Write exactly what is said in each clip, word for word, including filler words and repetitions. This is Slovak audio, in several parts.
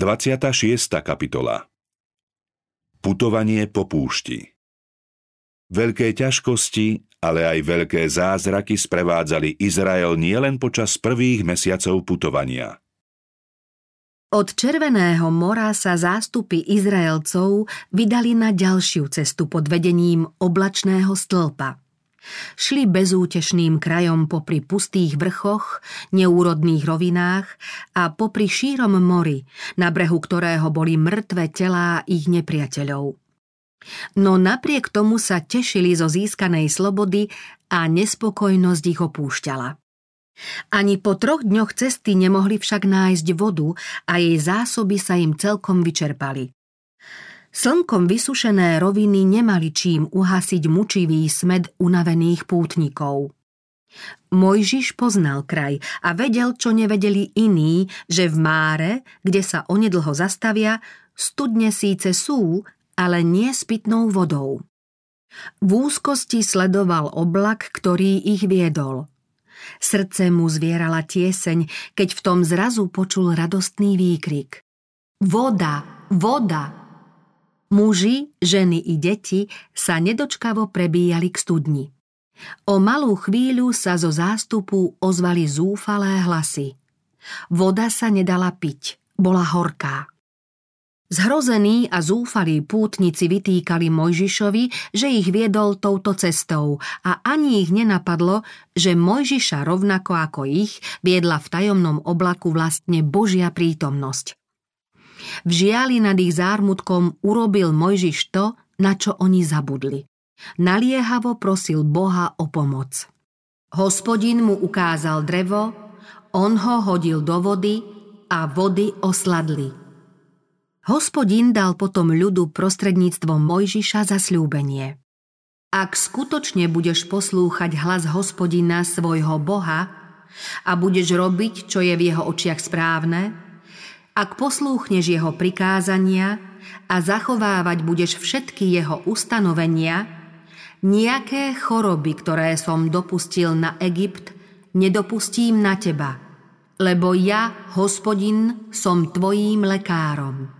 dvadsiata šiesta kapitola. Putovanie po púšti. Veľké ťažkosti, ale aj veľké zázraky sprevádzali Izrael nielen počas prvých mesiacov putovania. Od Červeného mora sa zástupy Izraelcov vydali na ďalšiu cestu pod vedením oblačného stĺpa. Šli bezútešným krajom popri pustých vrchoch, neúrodných rovinách a popri šírom mori, na brehu ktorého boli mŕtve telá ich nepriateľov. No napriek tomu sa tešili zo získanej slobody a nespokojnosť ich opúšťala. Ani po troch dňoch cesty nemohli však nájsť vodu a jej zásoby sa im celkom vyčerpali. Slnkom vysušené roviny nemali čím uhasiť mučivý smäd unavených pútnikov. Mojžiš poznal kraj a vedel, čo nevedeli iní, že v Máre, kde sa onedlho zastavia, studne síce sú, ale nie s pitnou vodou. V úzkosti sledoval oblak, ktorý ich viedol. Srdce mu zvierala tieseň, keď v tom zrazu počul radostný výkrik. Voda! Voda! Muži, ženy i deti sa nedočkavo prebíjali k studni. O malú chvíľu sa zo zástupu ozvali zúfalé hlasy. Voda sa nedala piť, bola horká. Zhrození a zúfalí pútnici vytýkali Mojžišovi, že ich viedol touto cestou a ani ich nenapadlo, že Mojžiša rovnako ako ich viedla v tajomnom oblaku vlastne Božia prítomnosť. V žiali nad ich zármutkom urobil Mojžiš to, na čo oni zabudli. Naliehavo prosil Boha o pomoc. Hospodin mu ukázal drevo, on ho hodil do vody a vody osladli. Hospodin dal potom ľudu prostredníctvom Mojžiša zasľúbenie. Ak skutočne budeš poslúchať hlas Hospodina svojho Boha a budeš robiť, čo je v jeho očiach správne, ak poslúchneš jeho prikázania a zachovávať budeš všetky jeho ustanovenia, nejaké choroby, ktoré som dopustil na Egypt, nedopustím na teba, lebo ja, Hospodin, som tvojím lekárom.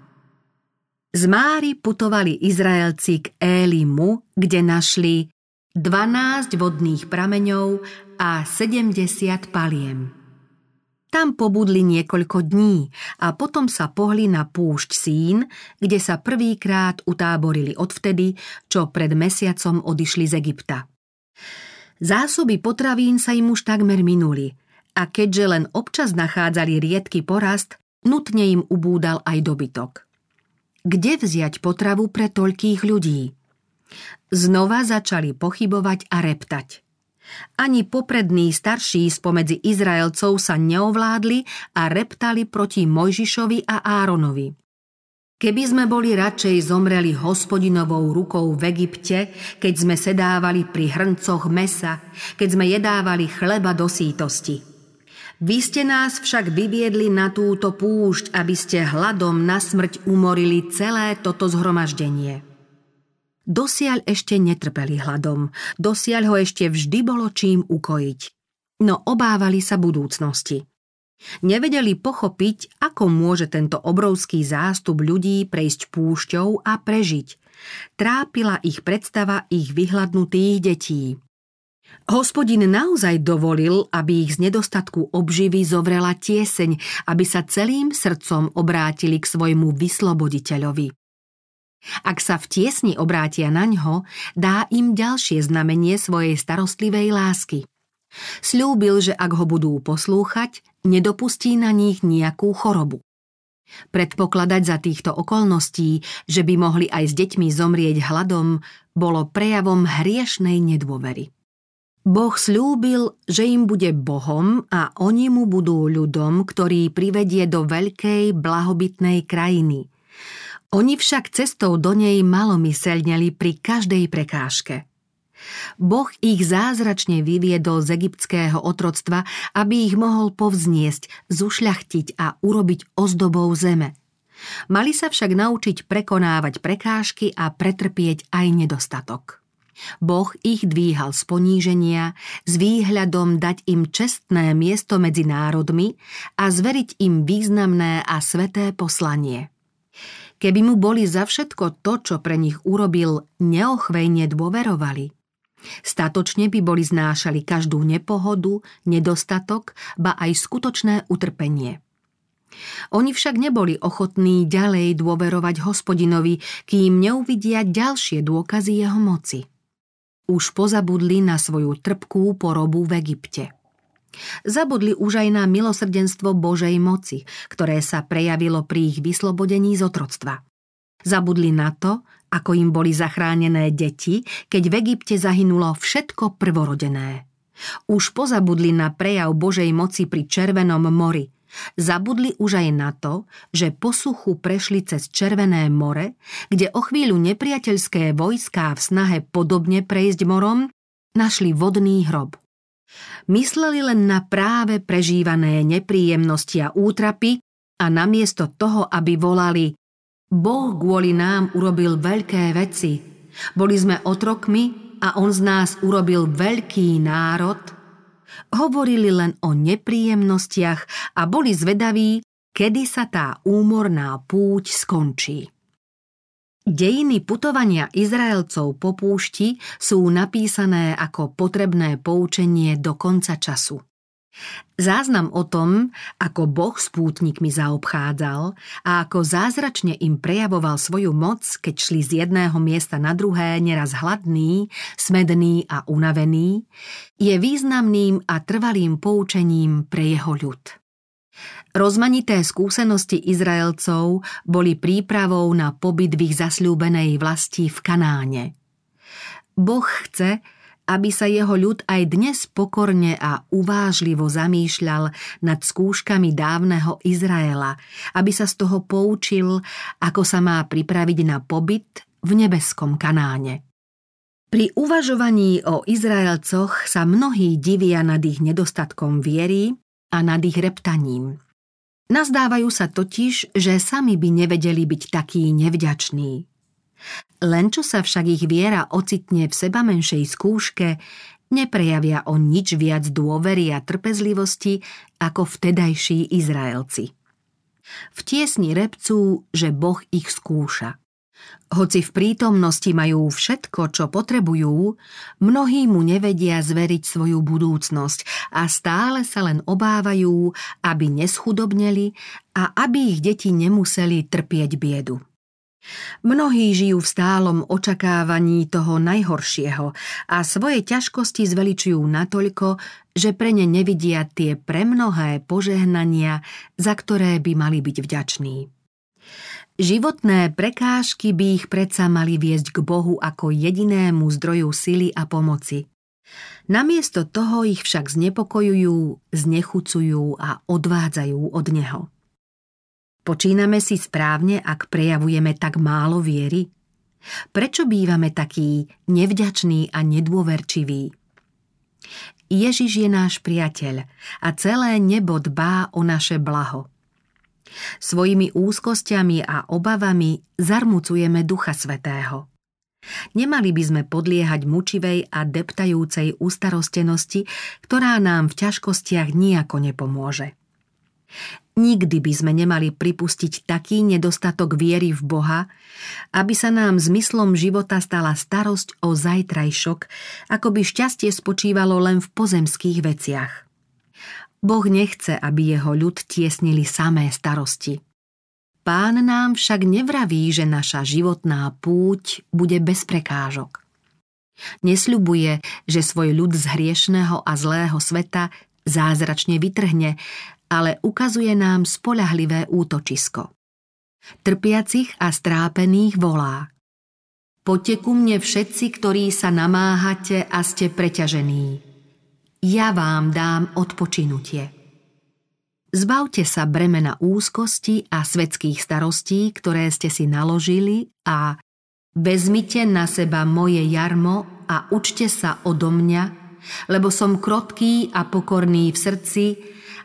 Z Máry putovali Izraelci k Élimu, kde našli dvanásť vodných prameňov a sedemdesiat paliem. Tam pobudli niekoľko dní a potom sa pohli na púšť Sín, kde sa prvýkrát utáborili odvtedy, čo pred mesiacom odišli z Egypta. Zásoby potravín sa im už takmer minuli a keďže len občas nachádzali riedky porast, nutne im ubúdal aj dobytok. Kde vziať potravu pre toľkých ľudí? Znova začali pochybovať a reptať. Ani poprední starší spomedzi Izraelcov sa neovládli a reptali proti Mojžišovi a Áronovi. Keby sme boli radšej zomreli Hospodinovou rukou v Egypte, keď sme sedávali pri hrncoch mesa, keď sme jedávali chleba do sítosti. Vy ste nás však vyviedli na túto púšť, aby ste hladom na smrť umorili celé toto zhromaždenie. Dosiaľ ešte netrpeli hladom, dosiaľ ho ešte vždy bolo čím ukojiť. No obávali sa budúcnosti. Nevedeli pochopiť, ako môže tento obrovský zástup ľudí prejsť púšťou a prežiť. Trápila ich predstava ich vyhladnutých detí. Hospodin naozaj dovolil, aby ich z nedostatku obživy zovrela tieseň, aby sa celým srdcom obrátili k svojmu vysloboditeľovi. Ak sa v tiesni obrátia na ňo, dá im ďalšie znamenie svojej starostlivej lásky. Sľúbil, že ak ho budú poslúchať, nedopustí na nich nejakú chorobu. Predpokladať za týchto okolností, že by mohli aj s deťmi zomrieť hladom, bolo prejavom hriešnej nedôvery. Boh sľúbil, že im bude Bohom a oni mu budú ľudom, ktorý privedie do veľkej blahobytnej krajiny. Oni však cestou do nej malomyselneli pri každej prekážke. Boh ich zázračne vyviedol z egyptského otroctva, aby ich mohol povzniesť, zušľachtiť a urobiť ozdobou zeme. Mali sa však naučiť prekonávať prekážky a pretrpieť aj nedostatok. Boh ich dvíhal z poníženia, s výhľadom dať im čestné miesto medzi národmi a zveriť im významné a sveté poslanie. Keby mu boli za všetko to, čo pre nich urobil, neochvejne dôverovali, statočne by boli znášali každú nepohodu, nedostatok, ba aj skutočné utrpenie. Oni však neboli ochotní ďalej dôverovať Hospodinovi, kým neuvidia ďalšie dôkazy jeho moci. Už pozabudli na svoju trpkú porobu v Egypte. Zabudli už aj na milosrdenstvo Božej moci, ktoré sa prejavilo pri ich vyslobodení z otroctva. Zabudli na to, ako im boli zachránené deti, keď v Egypte zahynulo všetko prvorodené. Už pozabudli na prejav Božej moci pri Červenom mori. Zabudli už aj na to, že po suchu prešli cez Červené more, kde o chvíľu nepriateľské vojská v snahe podobne prejsť morom našli vodný hrob. Mysleli len na práve prežívané nepríjemnosti a útrapy a namiesto toho, aby volali: Boh kvôli nám urobil veľké veci. Boli sme otrokmi a on z nás urobil veľký národ. Hovorili len o nepríjemnostiach a boli zvedaví, kedy sa tá úmorná púť skončí. Dejiny putovania Izraelcov po púšti sú napísané ako potrebné poučenie do konca času. Záznam o tom, ako Boh s pútnikmi zaobchádzal a ako zázračne im prejavoval svoju moc, keď šli z jedného miesta na druhé, neraz hladný, smedný a unavený, je významným a trvalým poučením pre jeho ľud. Rozmanité skúsenosti Izraelcov boli prípravou na pobyt v ich zasľúbenej vlasti v Kanáne. Boh chce, aby sa jeho ľud aj dnes pokorne a uvážlivo zamýšľal nad skúškami dávneho Izraela, aby sa z toho poučil, ako sa má pripraviť na pobyt v nebeskom Kanáne. Pri uvažovaní o Izraelcoch sa mnohí divia nad ich nedostatkom viery a nad ich reptaním. Nazdávajú sa totiž, že sami by nevedeli byť takí nevďační. Len čo sa však ich viera ocitne v seba menšej skúške, neprejavia o nič viac dôvery a trpezlivosti ako vtedajší Izraelci. V tiesni repcú, že Boh ich skúša. Hoci v prítomnosti majú všetko, čo potrebujú, mnohí mu nevedia zveriť svoju budúcnosť a stále sa len obávajú, aby neschudobneli a aby ich deti nemuseli trpieť biedu. Mnohí žijú v stálom očakávaní toho najhoršieho a svoje ťažkosti zveličujú natoľko, že pre ne nevidia tie premnohé požehnania, za ktoré by mali byť vďační. Životné prekážky by ich predsa mali viesť k Bohu ako jedinému zdroju sily a pomoci. Namiesto toho ich však znepokojujú, znechucujú a odvádzajú od neho. Počíname si správne, ak prejavujeme tak málo viery? Prečo bývame takí nevďační a nedôverčiví? Ježiš je náš priateľ a celé nebo dbá o naše blaho. Svojimi úzkostiami a obavami zarmucujeme Ducha Svätého. Nemali by sme podliehať mučivej a deptajúcej ustarostenosti, ktorá nám v ťažkostiach nijako nepomôže. Nikdy by sme nemali pripustiť taký nedostatok viery v Boha, aby sa nám zmyslom života stala starosť o zajtrajšok, ako by šťastie spočívalo len v pozemských veciach. Boh nechce, aby jeho ľud tiesnili samé starosti. Pán nám však nevraví, že naša životná púť bude bez prekážok. Nesľubuje, že svoj ľud z hriešného a zlého sveta zázračne vytrhne, ale ukazuje nám spoľahlivé útočisko. Trpiacich a strápených volá: Poďte ku mne všetci, ktorí sa namáhate a ste preťažení. Ja vám dám odpočinutie. Zbavte sa bremena úzkosti a svetských starostí, ktoré ste si naložili, a vezmite na seba moje jarmo a učte sa odo mňa, lebo som krotký a pokorný v srdci,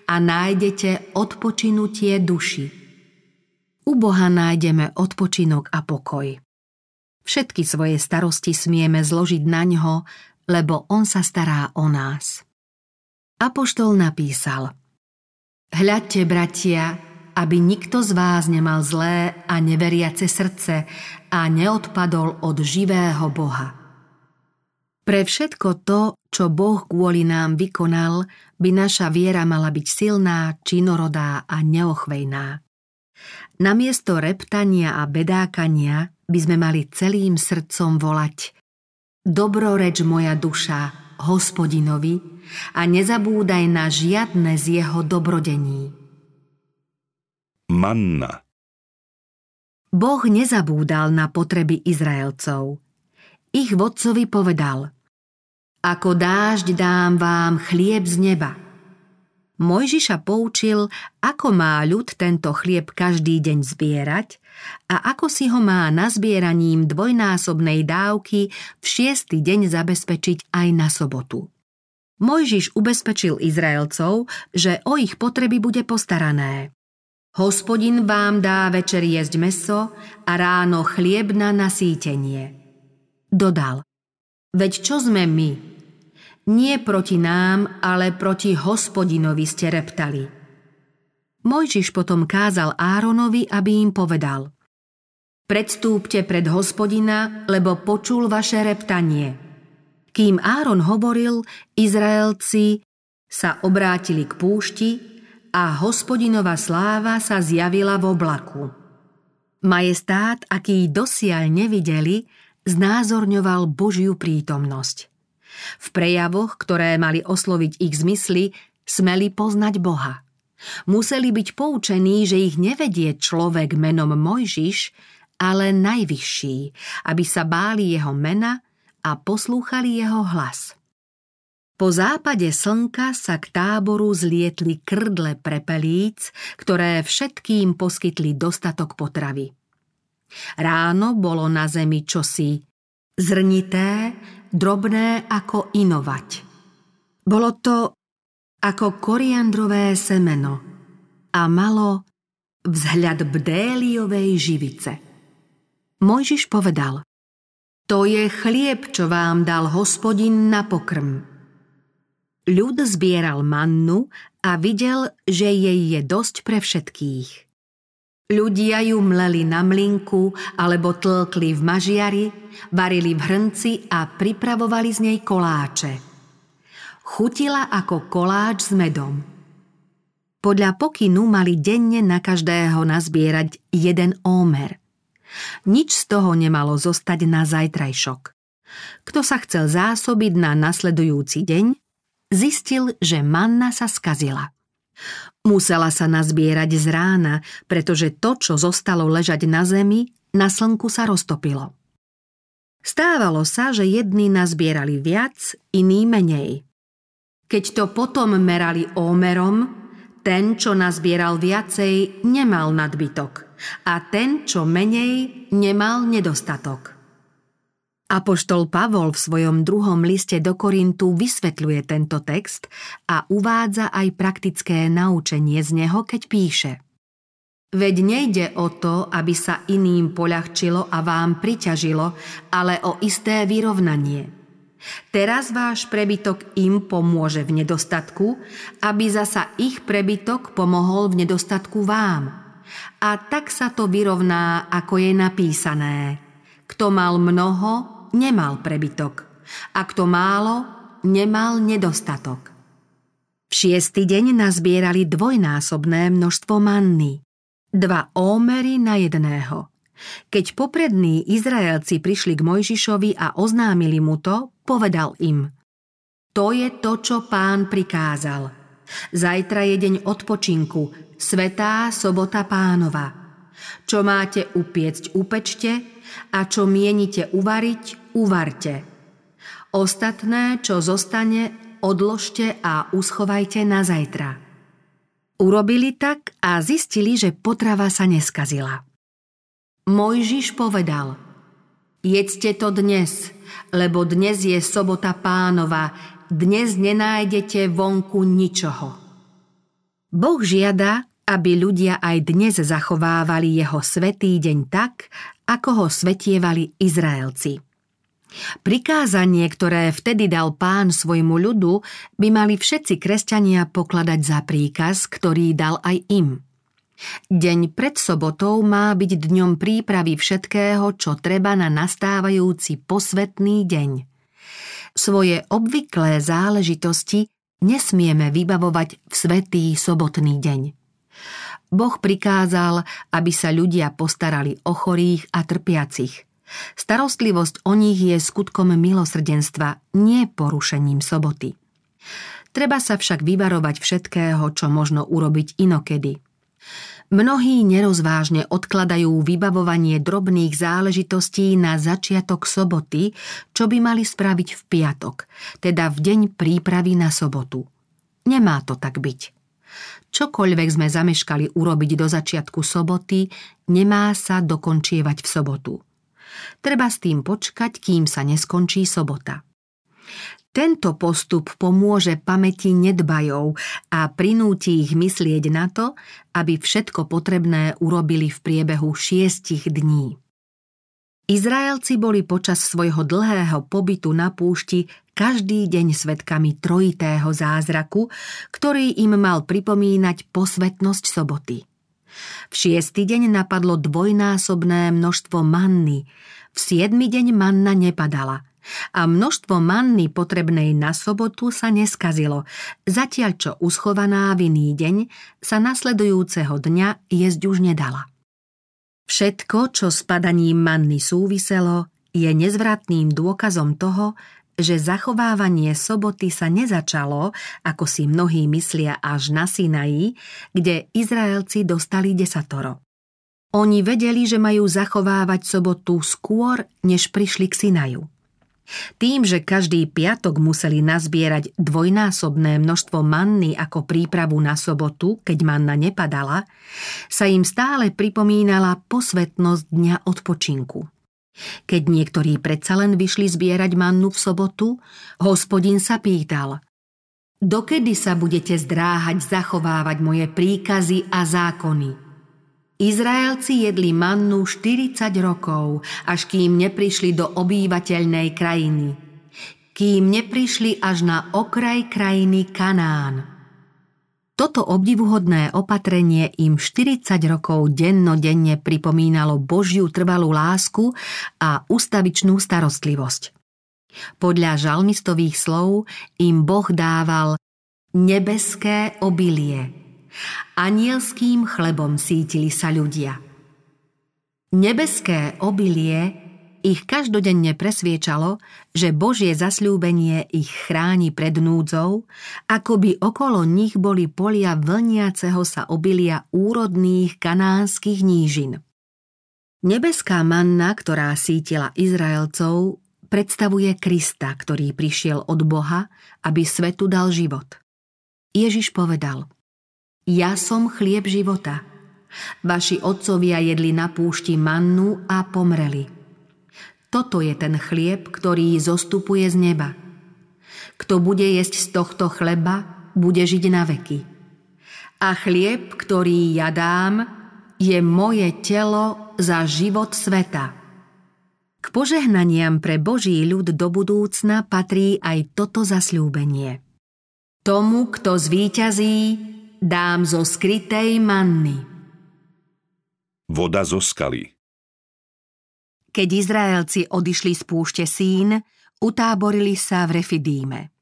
a nájdete odpočinutie duši. U Boha nájdeme odpočinok a pokoj. Všetky svoje starosti smieme zložiť na ňo, lebo on sa stará o nás. Apoštol napísal: Hľadte, bratia, aby nikto z vás nemal zlé a neveriace srdce a neodpadol od živého Boha. Pre všetko to, čo Boh kvôli nám vykonal, by naša viera mala byť silná, činorodá a neochvejná. Namiesto reptania a bedákania by sme mali celým srdcom volať: Dobroreč moja duša Hospodinovi a nezabúdaj na žiadne z jeho dobrodení. Manna. Boh nezabúdal na potreby Izraelcov. Ich vodcovi povedal: Ako dážď dám vám chlieb z neba. Mojžiša poučil, ako má ľud tento chlieb každý deň zbierať a ako si ho má nazbieraním dvojnásobnej dávky v šiesty deň zabezpečiť aj na sobotu. Mojžiš ubezpečil Izraelcov, že o ich potreby bude postarané. Hospodin vám dá večer jesť mäso a ráno chlieb na nasýtenie. Dodal: Veď čo sme my? Nie proti nám, ale proti Hospodinovi ste reptali. Mojžiš potom kázal Áronovi, aby im povedal: Predstúpte pred Hospodina, lebo počul vaše reptanie. Kým Áron hovoril, Izraelci sa obrátili k púšti a Hospodinova sláva sa zjavila v oblaku. Majestát, aký dosiaľ nevideli, znázorňoval Božiu prítomnosť. V prejavoch, ktoré mali osloviť ich zmysly, smeli poznať Boha. Museli byť poučení, že ich nevedie človek menom Mojžiš, ale najvyšší, aby sa báli jeho mena a poslúchali jeho hlas. Po západe slnka sa k táboru zlietli krdle prepelíc, ktoré všetkým poskytli dostatok potravy. Ráno bolo na zemi čosi zrnité, drobné ako inovať. Bolo to ako koriandrové semeno a malo vzhľad bdéliovej živice. Mojžiš povedal: To je chlieb, čo vám dal Hospodin na pokrm. Ľud zbieral mannu a videl, že jej je dosť pre všetkých. Ľudia ju mleli na mlynku alebo tlkli v mažiari, varili v hrnci a pripravovali z nej koláče. Chutila ako koláč s medom. Podľa pokynu mali denne na každého nazbierať jeden ómer. Nič z toho nemalo zostať na zajtrajšok. Kto sa chcel zásobiť na nasledujúci deň, zistil, že manna sa skazila. Musela sa nazbierať z rána, pretože to, čo zostalo ležať na zemi, na slnku sa roztopilo. Stávalo sa, že jedni nazbierali viac, iní menej. Keď to potom merali ómerom, ten, čo nazbieral viacej, nemal nadbytok a ten, čo menej, nemal nedostatok. Apoštol Pavol v svojom druhom liste do Korintu vysvetľuje tento text a uvádza aj praktické naučenie z neho, keď píše: Veď nejde o to, aby sa iným poľahčilo a vám priťažilo, ale o isté vyrovnanie. Teraz váš prebytok im pomôže v nedostatku, aby zasa ich prebytok pomohol v nedostatku vám. A tak sa to vyrovná, ako je napísané: Kto mal mnoho, nemal prebytok a kto málo, nemal nedostatok. V šiesty deň nazbierali dvojnásobné množstvo manny, dva ómery na jedného. Keď poprední Izraelci prišli k Mojžišovi a oznámili mu to, povedal im: To je to, čo Pán prikázal. Zajtra je deň odpočinku, svätá sobota Pánova. Čo máte upiecť, upečte a čo mienite uvariť, uvarte. Ostatné, čo zostane, odložte a uschovajte na zajtra. Urobili tak a zistili, že potrava sa neskazila. Mojžiš povedal: Jedzte to dnes, lebo dnes je sobota Pánova, dnes nenájdete vonku ničoho. Boh žiada, aby ľudia aj dnes zachovávali jeho svätý deň tak, ako ho svetievali Izraelci. Prikázanie, ktoré vtedy dal Pán svojmu ľudu, by mali všetci kresťania pokladať za príkaz, ktorý dal aj im. Deň pred sobotou má byť dňom prípravy všetkého, čo treba na nastávajúci posvätný deň. Svoje obvyklé záležitosti nesmieme vybavovať v svätý sobotný deň. Boh prikázal, aby sa ľudia postarali o chorých a trpiacich. Starostlivosť o nich je skutkom milosrdenstva, nie porušením soboty. Treba sa však vyvarovať všetkého, čo možno urobiť inokedy. Mnohí nerozvážne odkladajú vybavovanie drobných záležitostí na začiatok soboty, čo by mali spraviť v piatok, teda v deň prípravy na sobotu. Nemá to tak byť. Čokoľvek sme zameškali urobiť do začiatku soboty, nemá sa dokončievať v sobotu. Treba s tým počkať, kým sa neskončí sobota. Tento postup pomôže pamäti nedbajov a prinúti ich myslieť na to, aby všetko potrebné urobili v priebehu šiestich dní. Izraelci boli počas svojho dlhého pobytu na púšti každý deň svedkami trojitého zázraku, ktorý im mal pripomínať posvätnosť soboty. V šiesty deň napadlo dvojnásobné množstvo manny, v siedmy deň manna nepadala a množstvo manny potrebnej na sobotu sa neskazilo, zatiaľ čo uschovaná v iný deň sa nasledujúceho dňa jesť už nedala. Všetko, čo s padaním manny súviselo, je nezvratným dôkazom toho, že zachovávanie soboty sa nezačalo, ako si mnohí myslia, až na Sinaji, kde Izraelci dostali desatoro. Oni vedeli, že majú zachovávať sobotu skôr, než prišli k Sinaju. Tým, že každý piatok museli nazbierať dvojnásobné množstvo manny ako prípravu na sobotu, keď manna nepadala, sa im stále pripomínala posvätnosť dňa odpočinku. Keď niektorí predsa len vyšli zbierať mannu v sobotu, Hospodin sa pýtal: Dokedy sa budete zdráhať zachovávať moje príkazy a zákony? Izraelci jedli mannu štyridsať rokov, až kým neprišli do obývateľnej krajiny, kým neprišli až na okraj krajiny Kanán. Toto obdivuhodné opatrenie im štyridsať rokov dennodenne pripomínalo Božiu trvalú lásku a ustavičnú starostlivosť. Podľa žalmistových slov im Boh dával nebeské obilie. Anielským chlebom sítili sa ľudia. Nebeské obilie ich každodenne presviečalo, že Božie zasľúbenie ich chráni pred núdzou, akoby okolo nich boli polia vlniaceho sa obilia úrodných kanánskych nížin. Nebeská manna, ktorá sítila Izraelcov, predstavuje Krista, ktorý prišiel od Boha, aby svetu dal život. Ježiš povedal: Ja som chlieb života. Vaši otcovia jedli na púšti mannu a pomreli. Toto je ten chlieb, ktorý zostupuje z neba. Kto bude jesť z tohto chleba, bude žiť na veky. A chlieb, ktorý ja dám, je moje telo za život sveta. K požehnaniam pre Boží ľud do budúcna patrí aj toto zasľúbenie. Tomu, kto zvíťazí, dám zo skrytej manny. Voda zo skaly. Keď Izraelci odišli z púšte Sín, utáborili sa v Refidíme.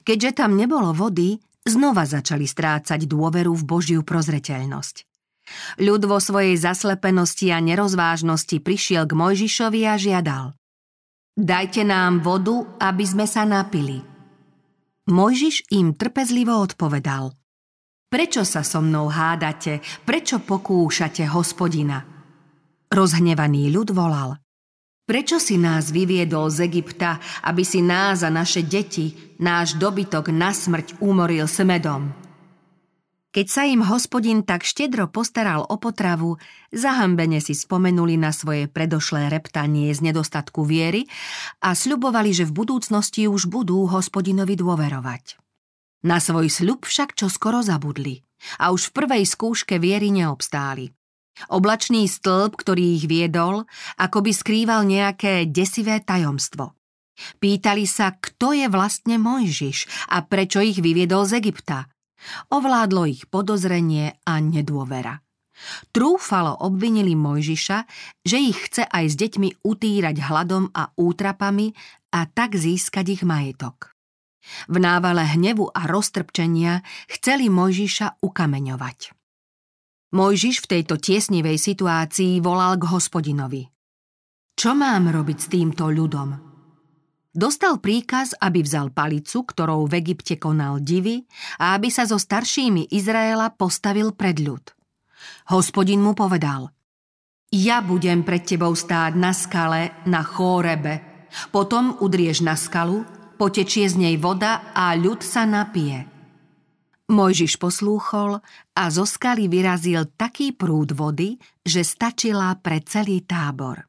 Keďže tam nebolo vody, znova začali strácať dôveru v Božiu prozreteľnosť. Ľud vo svojej zaslepenosti a nerozvážnosti prišiel k Mojžišovi a žiadal: Dajte nám vodu, aby sme sa napili. Mojžiš im trpezlivo odpovedal: Prečo sa so mnou hádate? Prečo pokúšate Hospodina? Rozhnevaný ľud volal: Prečo si nás vyviedol z Egypta, aby si nás a naše deti, náš dobytok na smrť umoril smedom? Keď sa im Hospodin tak štedro postaral o potravu, zahambene si spomenuli na svoje predošlé reptanie z nedostatku viery a sľubovali, že v budúcnosti už budú Hospodinovi dôverovať. Na svoj sľub však čoskoro zabudli. a už v prvej skúške viery neobstáli. Oblačný stĺp, ktorý ich viedol, akoby skrýval nejaké desivé tajomstvo. Pýtali sa, kto je vlastne Mojžiš a prečo ich vyviedol z Egypta. Ovládlo ich podozrenie a nedôvera. Trúfalo obvinili Mojžiša, že ich chce aj s deťmi utýrať hladom a útrapami a tak získať ich majetok. V návale hnevu a roztrpčenia chceli Mojžiša ukameňovať. Mojžiš v tejto tiesnivej situácii volal k Hospodinovi. Čo mám robiť s týmto ľudom? Dostal príkaz, aby vzal palicu, ktorou v Egypte konal divy, a aby sa so staršími Izraela postavil pred ľud. Hospodin mu povedal: Ja budem pred tebou stáť na skale, na Chórebe. Potom udrieš na skalu, potečie z nej voda a ľud sa napije. Mojžiš poslúchol a zo skaly vyrazil taký prúd vody, že stačila pre celý tábor.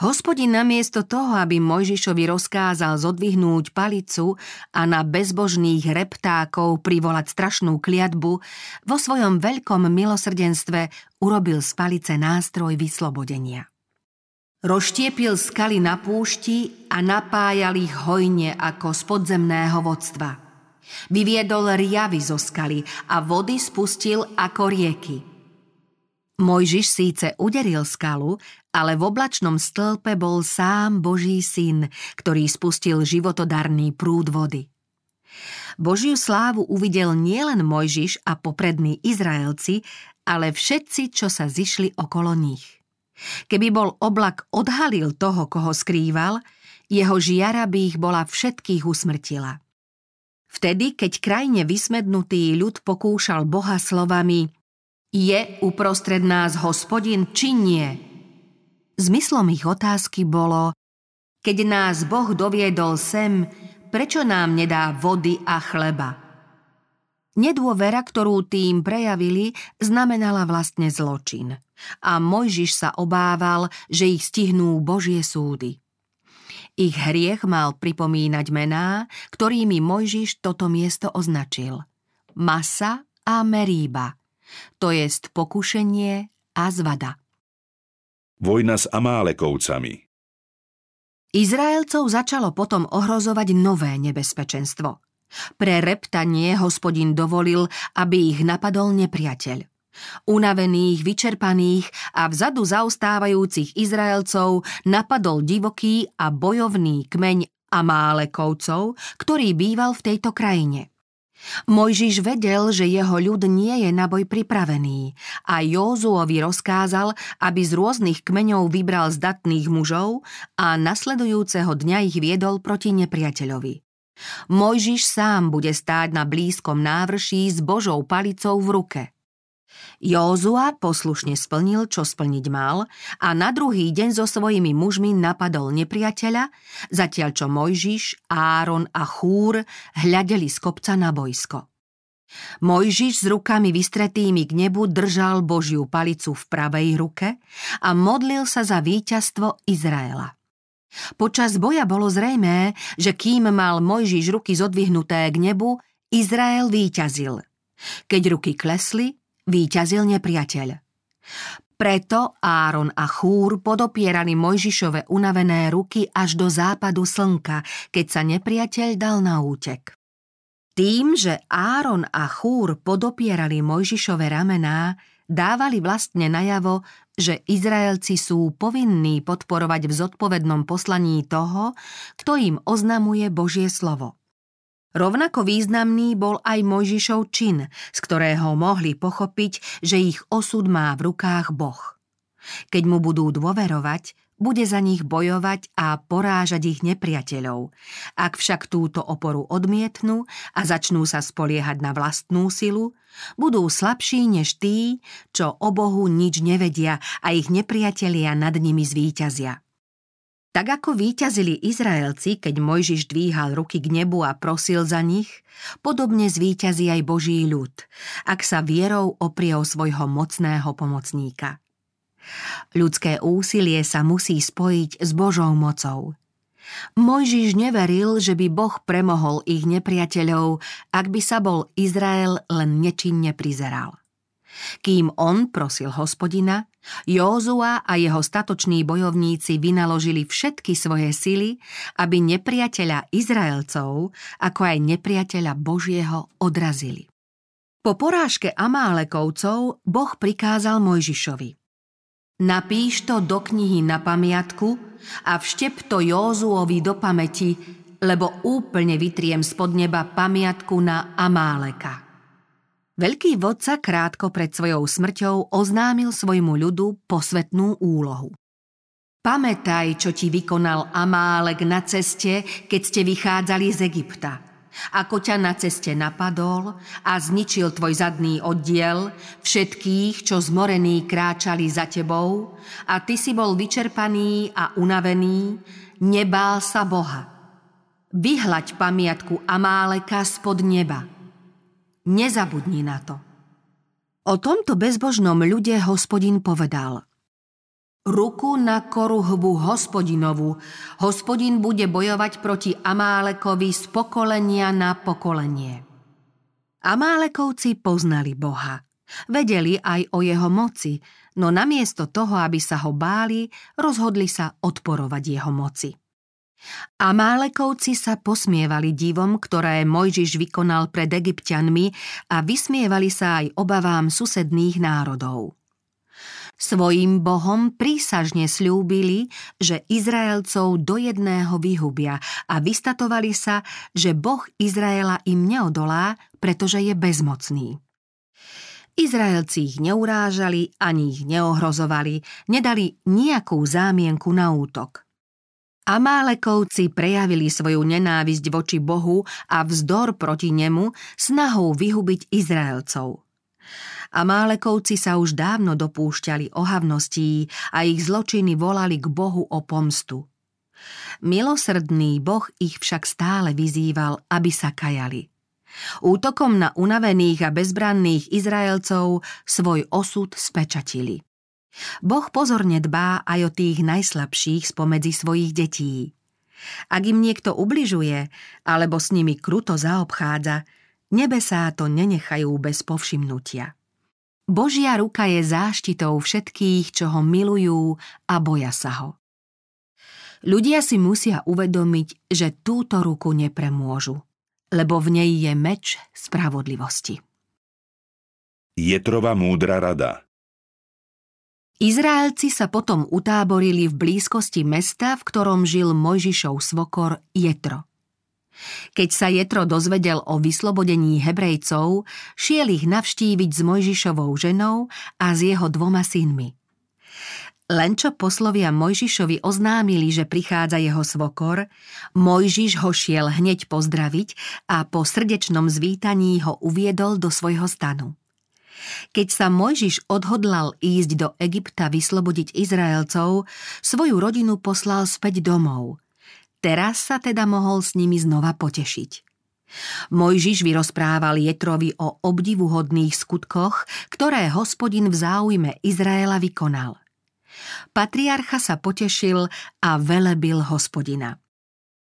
Hospodin namiesto toho, aby Mojžišovi rozkázal zodvihnúť palicu a na bezbožných reptákov privolať strašnú kliatbu, vo svojom veľkom milosrdenstve urobil z palice nástroj vyslobodenia. Rozštiepil skaly na púšti a napájal ich hojne ako z podzemného vodstva. Vyviedol riavy zo skaly a vody spustil ako rieky. Mojžiš síce uderil skalu, ale v oblačnom stĺpe bol sám Boží syn, ktorý spustil životodarný prúd vody. Božiu slávu uvidel nielen Mojžiš a poprední Izraelci, ale všetci, čo sa zišli okolo nich. Keby bol oblak odhalil toho, koho skrýval, jeho žiara by ich bola všetkých usmrtila. Vtedy, keď krajne vysmednutý ľud pokúšal Boha slovami: Je uprostred nás Hospodin, či nie? Zmyslom ich otázky bolo: Keď nás Boh doviedol sem, prečo nám nedá vody a chleba? Nedôvera, ktorú tým prejavili, znamenala vlastne zločin. A Mojžiš sa obával, že ich stihnú Božie súdy. Ich hriech mal pripomínať mená, ktorými Mojžiš toto miesto označil: Masa a Meríba, to jest pokušenie a zvada. Vojna s Amálekovcami. Izraelcov začalo potom ohrozovať nové nebezpečenstvo. Pre reptanie Hospodin dovolil, aby ich napadol nepriateľ. Unavených, vyčerpaných a vzadu zaostávajúcich Izraelcov napadol divoký a bojovný kmeň Amálekovcov, ktorý býval v tejto krajine. Mojžiš vedel, že jeho ľud nie je na boj pripravený, a Józuovi rozkázal, aby z rôznych kmeňov vybral zdatných mužov a nasledujúceho dňa ich viedol proti nepriateľovi. Mojžiš sám bude stáť na blízkom návrší s Božou palicou v ruke. Józua poslušne splnil, čo splniť mal, a na druhý deň so svojimi mužmi napadol nepriateľa, zatiaľ čo Mojžiš, Áron a Chúr hľadeli z kopca na boisko. Mojžiš s rukami vystretými k nebu držal Božiu palicu v pravej ruke a modlil sa za víťazstvo Izraela. Počas boja bolo zrejmé, že kým mal Mojžiš ruky zodvihnuté k nebu, Izrael víťazil. Keď ruky klesli, víťazil nepriateľ. Preto Áron a Chúr podopierali Mojžišove unavené ruky až do západu slnka, keď sa nepriateľ dal na útek. Tým, že Áron a Chúr podopierali Mojžišove ramená, dávali vlastne najavo, že Izraelci sú povinní podporovať v zodpovednom poslaní toho, kto im oznamuje Božie slovo. Rovnako významný bol aj Mojžišov čin, z ktorého mohli pochopiť, že ich osud má v rukách Boh. Keď mu budú dôverovať, bude za nich bojovať a porážať ich nepriateľov. Ak však túto oporu odmietnú a začnú sa spoliehať na vlastnú silu, budú slabší než tí, čo o Bohu nič nevedia a ich nepriatelia nad nimi zvíťazia. Tak ako víťazili Izraelci, keď Mojžiš dvíhal ruky k nebu a prosil za nich, podobne zvíťazí aj Boží ľud, ak sa vierou oprie o svojho mocného pomocníka. Ľudské úsilie sa musí spojiť s Božou mocou. Mojžiš neveril, že by Boh premohol ich nepriateľov, ak by sa bol Izrael len nečinne prizeral. Kým on prosil Hospodina, Józua a jeho statoční bojovníci vynaložili všetky svoje sily, aby nepriateľa Izraelcov, ako aj nepriateľa Božieho, odrazili. Po porážke Amálekovcov Boh prikázal Mojžišovi: napíš to do knihy na pamiatku a vštep to Józuovi do pamäti, lebo úplne vytriem spod neba pamiatku na Amáleka. Veľký vodca krátko pred svojou smrťou oznámil svojmu ľudu posvetnú úlohu. Pamätaj, čo ti vykonal Amálek na ceste, keď ste vychádzali z Egypta. Ako ťa na ceste napadol a zničil tvoj zadný oddiel, všetkých, čo zmorení kráčali za tebou, a ty si bol vyčerpaný a unavený, nebál sa Boha. Vyhlaď pamiatku Amáleka spod neba. Nezabudni na to. O tomto bezbožnom ľude Hospodin povedal: ruku na koruhbu Hospodinovu, Hospodin bude bojovať proti Amálekovi z pokolenia na pokolenie. Amálekovci poznali Boha. Vedeli aj o jeho moci, no namiesto toho, aby sa ho báli, rozhodli sa odporovať jeho moci. Amálekovci sa posmievali divom, ktoré Mojžiš vykonal pred Egypťanmi, a vysmievali sa aj obavám susedných národov. Svojím bohom prísažne sľúbili, že Izraelcov do jedného vyhubia, a vystatovali sa, že Boh Izraela im neodolá, pretože je bezmocný. Izraelci ich neurážali ani ich neohrozovali, nedali nejakú zámienku na útok. Amálekovci prejavili svoju nenávisť voči Bohu a vzdor proti nemu snahou vyhubiť Izraelcov. Amálekovci sa už dávno dopúšťali ohavností a ich zločiny volali k Bohu o pomstu. Milosrdný Boh ich však stále vyzýval, aby sa kajali. Útokom na unavených a bezbranných Izraelcov svoj osud spečatili. Boh pozorne dbá aj o tých najslabších spomedzi svojich detí. Ak im niekto ubližuje alebo s nimi kruto zaobchádza, nebesá to nenechajú bez povšimnutia. Božia ruka je záštitou všetkých, čo ho milujú a boja sa ho. Ľudia si musia uvedomiť, že túto ruku nepremôžu, lebo v nej je meč spravodlivosti. Jetrova múdra rada. Izraelci sa potom utáborili v blízkosti mesta, v ktorom žil Mojžišov svokor Jetro. Keď sa Jetro dozvedel o vyslobodení Hebrejcov, šiel ich navštíviť s Mojžišovou ženou a s jeho dvoma synmi. Len čo poslovia Mojžišovi oznámili, že prichádza jeho svokor, Mojžiš ho šiel hneď pozdraviť a po srdečnom zvítaní ho uviedol do svojho stanu. Keď sa Mojžiš odhodlal ísť do Egypta vyslobodiť Izraelcov, svoju rodinu poslal späť domov. Teraz sa teda mohol s nimi znova potešiť. Mojžiš vyrozprával Jetrovi o obdivuhodných skutkoch, ktoré Hospodin v záujme Izraela vykonal. Patriarcha sa potešil a velebil Hospodina.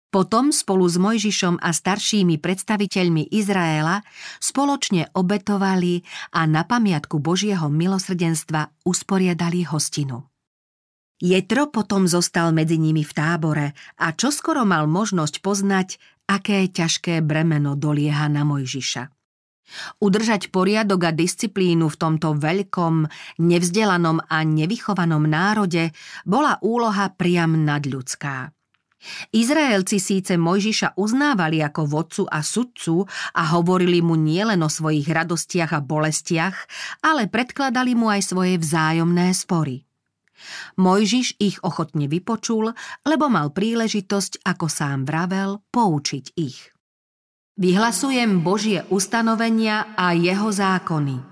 Potom spolu s Mojžišom a staršími predstaviteľmi Izraela spoločne obetovali a na pamiatku Božieho milosrdenstva usporiadali hostinu. Jetro potom zostal medzi nimi v tábore a čoskoro mal možnosť poznať, aké ťažké bremeno dolieha na Mojžiša. Udržať poriadok a disciplínu v tomto veľkom, nevzdelanom a nevychovanom národe bola úloha priam nadľudská. Izraelci síce Mojžiša uznávali ako vodcu a sudcu a hovorili mu nielen o svojich radostiach a bolestiach, ale predkladali mu aj svoje vzájomné spory. Mojžiš ich ochotne vypočul, lebo mal príležitosť, ako sám vravel, poučiť ich. Vyhlasujem Božie ustanovenia a jeho zákony.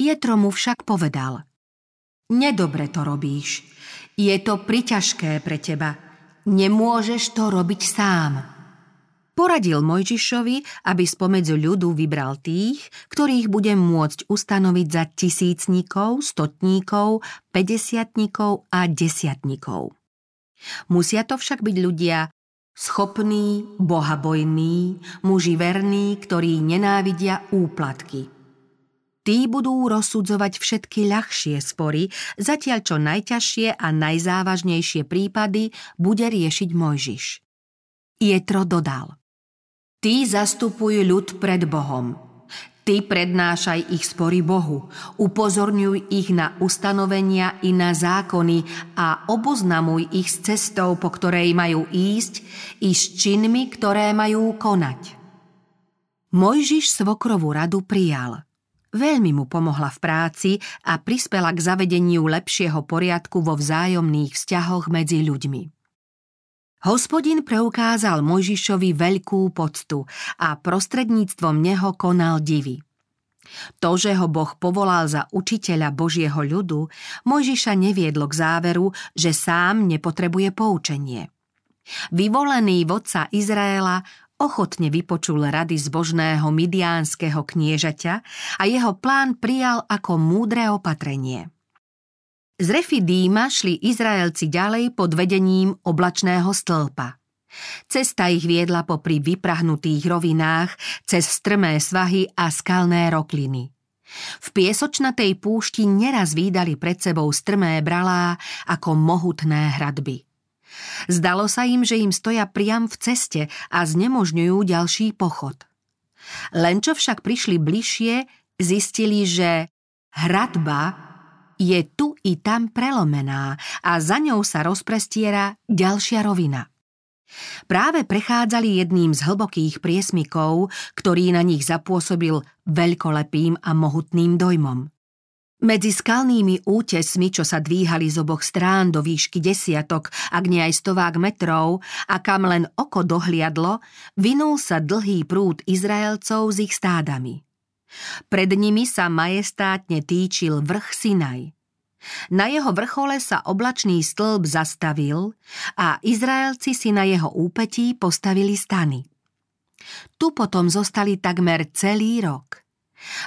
Jetro mu však povedal: nedobre to robíš, je to priťažké pre teba. Nemôžeš to robiť sám. Poradil Mojžišovi, aby spomedzi ľudu vybral tých, ktorých bude môcť ustanoviť za tisícnikov, stotníkov, pädesiatnikov a desiatnikov. Musia to však byť ľudia schopní, bohabojní, muži verní, ktorí nenávidia úplatky. Tí budú rozsudzovať všetky ľahšie spory, zatiaľ čo najťažšie a najzávažnejšie prípady bude riešiť Mojžiš. Jetro dodal: Tí zastupuj ľud pred Bohom. Ty prednášaj ich spory Bohu, upozorňuj ich na ustanovenia i na zákony a oboznamuj ich s cestou, po ktorej majú ísť, i s činmi, ktoré majú konať. Mojžiš svokrovú radu prijal. Veľmi mu pomohla v práci a prispela k zavedeniu lepšieho poriadku vo vzájomných vzťahoch medzi ľuďmi. Hospodin preukázal Mojžišovi veľkú poctu a prostredníctvom neho konal divy. To, že ho Boh povolal za učiteľa Božieho ľudu, Mojžiša neviedlo k záveru, že sám nepotrebuje poučenie. Vyvolený vodca Izraela ochotne vypočul rady zbožného midiánskeho kniežaťa a jeho plán prijal ako múdre opatrenie. Z Refidíma šli Izraelci ďalej pod vedením oblačného stĺpa. Cesta ich viedla popri vyprahnutých rovinách, cez strmé svahy a skalné rokliny. V piesočnatej púšti neraz vídali pred sebou strmé bralá ako mohutné hradby. Zdalo sa im, že im stoja priam v ceste a znemožňujú ďalší pochod. Len čo však prišli bližšie, zistili, že hradba je tu i tam prelomená a za ňou sa rozprestiera ďalšia rovina. Práve prechádzali jedným z hlbokých priesmykov, ktorý na nich zapôsobil veľkolepým a mohutným dojmom. Medzi skalnými útesmi, čo sa dvíhali z oboch strán do výšky desiatok, ak nie aj stovák metrov, a kam len oko dohliadlo, vinul sa dlhý prúd Izraelcov s ich stádami. Pred nimi sa majestátne týčil vrch Sinaj. Na jeho vrchole sa oblačný stĺp zastavil a Izraelci si na jeho úpetí postavili stany. Tu potom zostali takmer celý rok.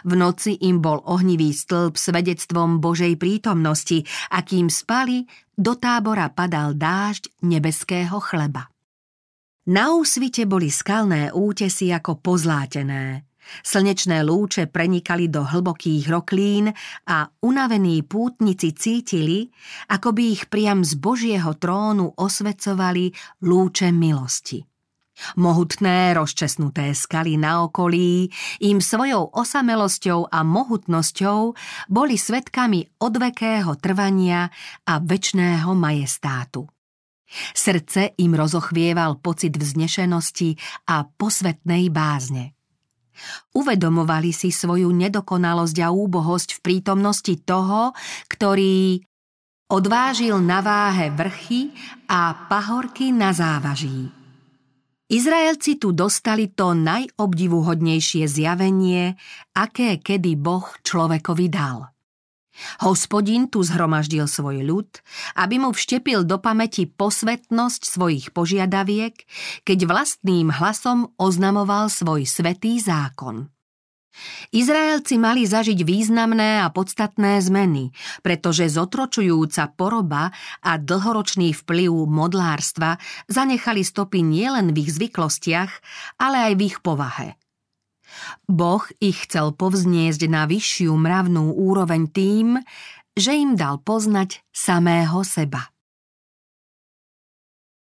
V noci im bol ohnivý stĺp svedectvom Božej prítomnosti a kým spali, do tábora padal dážď nebeského chleba. Na úsvite boli skalné útesy ako pozlátené. Slnečné lúče prenikali do hlbokých roklín a unavení pútnici cítili, ako by ich priam z Božieho trónu osvecovali lúče milosti. Mohutné, rozčesnuté skaly na okolí im svojou osamelosťou a mohutnosťou boli svedkami odvekého trvania a večného majestátu. Srdce im rozochvieval pocit vznešenosti a posvetnej bázne. Uvedomovali si svoju nedokonalosť a úbohosť v prítomnosti toho, ktorý odvážil na váhe vrchy a pahorky na závaží. Izraelci tu dostali to najobdivuhodnejšie zjavenie, aké kedy Boh človekovi dal. Hospodin tu zhromaždil svoj ľud, aby mu vštepil do pamäti posvetnosť svojich požiadaviek, keď vlastným hlasom oznamoval svoj svätý zákon. Izraelci mali zažiť významné a podstatné zmeny, pretože zotročujúca poroba a dlhoročný vplyv modlárstva zanechali stopy nielen v ich zvyklostiach, ale aj v ich povahe. Boh ich chcel povzniesť na vyššiu mravnú úroveň tým, že im dal poznať samého seba.